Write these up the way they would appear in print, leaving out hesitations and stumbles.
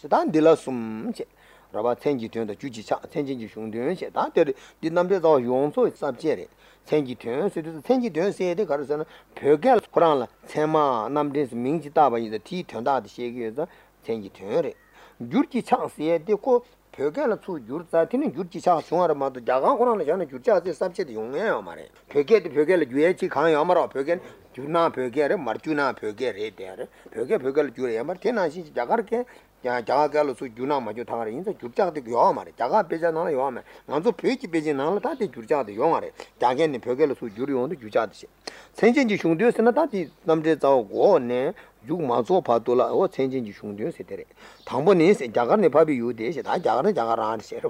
Sidan dila sum che raba tenji tun da juji cha tenji ji shung dun che da de di nam de da yong so sab che re tenji tun se de tenji tun se de gar san phegel quran la chema nam de ming ji da ba yi de ti tun da de she ge da tenji tun re jurji cha se de ko phegel su jur za tin jurji cha shung ar ma da ja ga quran la ja na jurja se sab che de yong ya ma re phege de phegel jue chi khan ya ma ra phegen juna phege re mar juna phege re de re phege phegel jure ya ma te na shi ja gar ke 자가가로 수주나 마주 타가리인데 줄자도 요 말이야. 자가 빼잖아 요 하면. 먼저 벽이 빼지 나는 다들 줄자도 요 말이야. 자겐이 벽에로 수주리 온도 주자듯이. 천진지 중도에서는 다들 남들 자고네. 죽마조 파돌아 어 천진지 중도에서 되래. 당번에 자가네 밥이 요대시 다 자가는 자가라 하시로.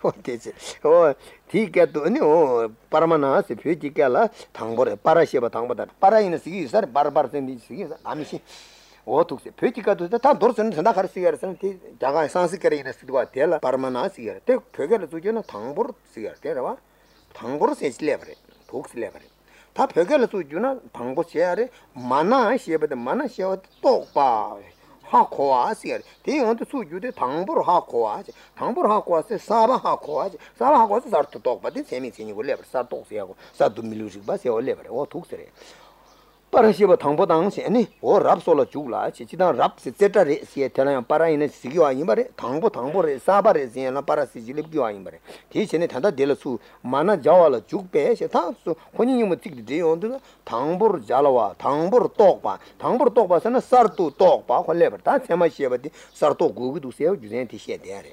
어때지? 어 티켓도 아니요. 파라마나스 벽이깔라 당번에 파라시바 당보다. 파라이는 쓰기 있어. 바르바르든지 쓰기 있어. 아니시. 오토스 페티카도 다 돌선은 산다 가르시가르선 티 자가 산스케레이나 스드와 텔라 파르마나시가 테 페겔 두제나 당보르 시가 테라와 당보르 세실레브레 독실레브레 다 페겔 두주나 당보 시아레 마나 시에베데 마나 시어 똑바 하코아 시가 티 온도 수주데 당보르 하코아 당보르 하코아세 사바 하코아 사바 하코아세 사르토 똑바데 세미시니 골레브 사토시하고 사두밀루식 바세 올레브레 오 독스레 परशिव थांगपो दांग से ने ओ रब सोला जुला छि छि दां रब से सेटर से तना पारा इन सिगियो आइ मारे थांगपो रे साबा रे से ना पारा सि जिलिप गियो आइ मारे ठी छने थांदा देलसु माना जावाला जुग पे से था कोनी निम टिक दे ओंद थांगबोर जालवा थांगबोर तोकपा सन सरतु तोकपा खले बता सेमा सेबति सरतो गुगु दुसे जुने ति से दे रे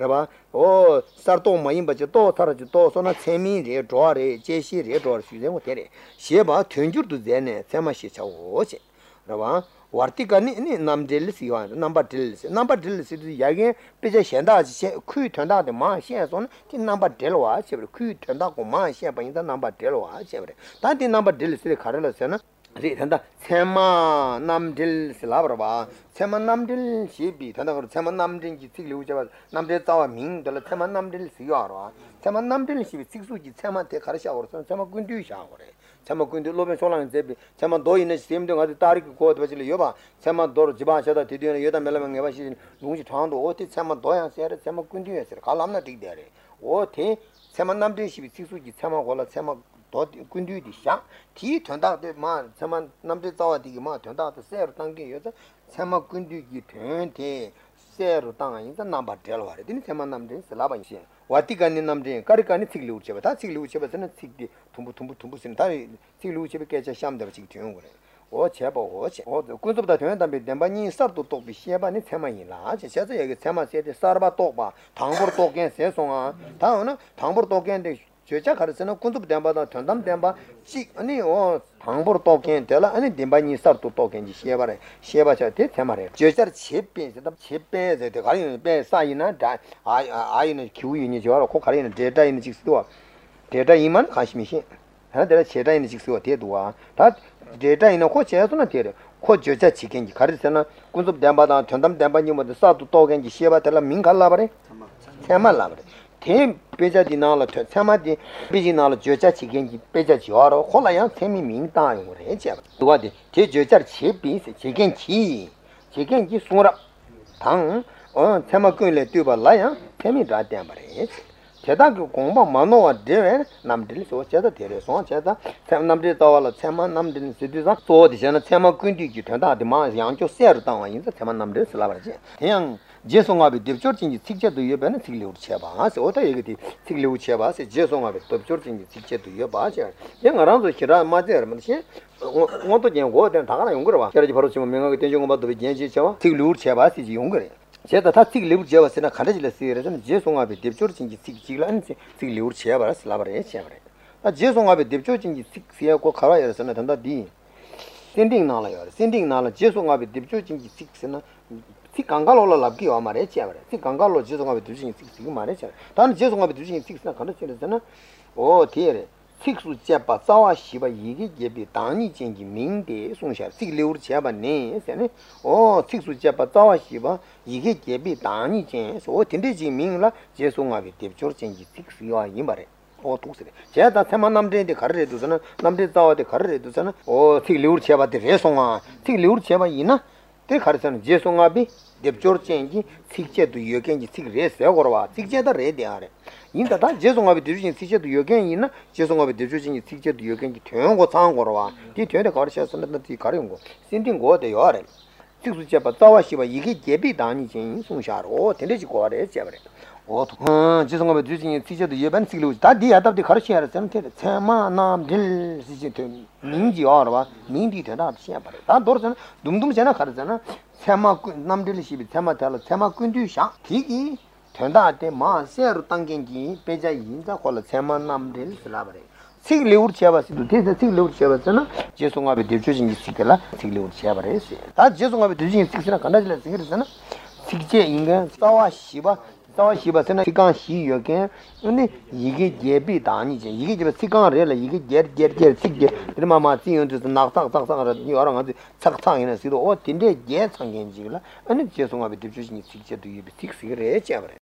रबा ओ सरतो मई बचे तो थर तो सोना सेमी रे ड्रॉ रे जेसी रे ड्रॉ सुजे वो तेरे सेबा थंजुर दु देने सेमा से छओ छे रबा वार्ती करनी ने नाम दिल सिवा नंबर दिल से यागे पिजे सेंदा से खुई ठंडा दे मा से सोन कि नंबर दिलवा से खुई ठंडा को मा से बनि दा नंबर दिलवा से ता ती नंबर दिल से खरल से ना रे ठंडा सेमा नाम दिल से लाबरबा सेमा नाम दिल से बि ठंडा कर सेमा नाम दिन की सिगले उजवा नाम दे तावा मिंग दल सेमा नाम दिल से यारवा सेमा नाम दिल से सिगसु की सेमा ते खरशा और सेमा गुंदु शा और सेमा गुंदु लोबे सोलान जे सेमा दोई ने सेम दो आदि तारीख को बचले योबा सेमा दोर जिबा सदा तिदियो योदा मेलमेंग एबासी लुंगी ठांदो ओते सेमा दोया सेर सेमा गुंदु सेर कालाम ना ठीक दे रे ओते सेमा नाम दिल से सिगसु की सेमा गोला सेमा 군두이 디샤 티 턴다데만 세만 남들 자와디기만 턴다데 세르 당게 여자 세마 군두이기 턴데 세르 당아인다 남바 델와레 디니 세만 남들 슬라바이시 와티간니 남들 까르까니 틱리 우체바다 틱리 우체바스는 틱디 툼부스는 다 틱리 우체베 깨자 샴데바 틱 튀는 거래 오 제바 오체 오 군두보다 턴다베 덴바니 사르도 똑비 셰바니 세마이라 제자 여기 세마 세데 사르바 똑바 당보르 똑겐 세송아 다오나 당보르 똑겐데 제자 가르스는 군도 담바다 전담 담바 지 아니 어 방보로 똑겐 될라 아니 담바니 서도 똑겐지 셰바레 셰바자 대 테마레 제자 쳇빈 쳇빈 제대 가리는 빼 사이나 다 아이는 기우이니 저하고 코 가리는 데이터 있는 직스도 데이터 이만 가시미시 하나 데이터 제다 있는 직스도 대도와 다 데이터 있는 코 제도는 데이터 코 제자 지겐지 가르스는 군도 담바다 전담 담바니 모두 서도 똑겐지 셰바텔라 민갈라바레 테마라바레 템 빼자디 나올 때 참아디 비지 나올 저자치 경기 빼자지 와로 콜라야 템이 민다용을 해지 도와디 제 저자치 비세 제경기 숨어라 당어 참아끌레 뛰발라야 템이 다대한 말이지 제가 그 공부 만어와 되네 남들이 소체다 데려서 제가 남들이 떠와라 참아 남들이 쓰디서 소디잖아 참아꾼디기 된다데 마 양조 세르 당와인데 참아 남들이 쓰라버지 그냥 제송아비 덥초진지 직제도 예배는 틱리우 쳐봐서 오다 얘기디 틱리우 쳐봐서 제송아비 덥초진지 직제도 예봐서 영어랑도 싫어 맞아요 맞지 온도 전고 된 다가나 용거라 봐 저기 바로 지금 명하게 된종 봐도 괜찮지 쳐봐 틱리우 쳐봐서 지 용거래 제가 다 틱리우 쳐봐서나 간다질스에는 제송아비 덥초진지 직직란 틱리우 쳐봐서 라버에 쳐버래 아 제송아비 덥초진지 직세고 가라야서는 단다디 샌딩 나라요 샌딩 나라 제송아비 덥초진지 직스나 티 강가로라 랍기 와마레 챵아레 티 강가로 지송아베 두징이 틱틱 마레 챵 다는 지송아베 두징이 틱스나 간다체르잖아 오 티레 틱수 챵바 자와 시바 이게 예비 당이 쟁기 민데 송샤 틱레우르 챵바네 세네 오 틱수 챵바 자와 시바 이게 예비 당이 쟁소 딘데지 민라 지송아베 틱초르 쟁기 틱스요 이마레 오 독스레 제가 세만 남데데 가르레 두잖아 남데 자와데 가르레 두잖아 오 틱레우르 챵바데 레송아 틱레우르 챵바 이나 te kharsan jesu nga bi debjor chengi sikje du yogen gi sik res ya gorwa sikje da re de are inda da jesu nga bi debjin sikje du yogen ina jesu nga bi debjin sikje du yogen gi tyon go sang gorwa ti tyon de kharsa san da ti karim go sindin go de yare siksu che ba tawa shi ba yigi gebi da ni chen sung sha ro te de ji go re che ba re o jesu nga bi debjin sikje du yoben siklu da di adab de kharsa ya san te chama nam dil sikje te ningi orwa ningi te da che ba re da dor san dum dum chena kharsana tema namdeli shibi tema tala tema kundu sha tigi tenda te ma ser tangengi peja inda kola tema namdeli slabre sig leur cheba sidu te sig leur cheba chana jesunga be devjojing sikela sig leur cheba re ta jesunga be devjing sikela kanajla sigir chana sigje inga tawa shiba chana sikan shi yoken ne yige jebi dani je yige jeba sikan re la yige jer sigje mama ti yondu na tak ra ni orang adu tak tang ina sido o tinde je sangen jigla ani je songa be dipchu ni sigje du yib tik sigre je abre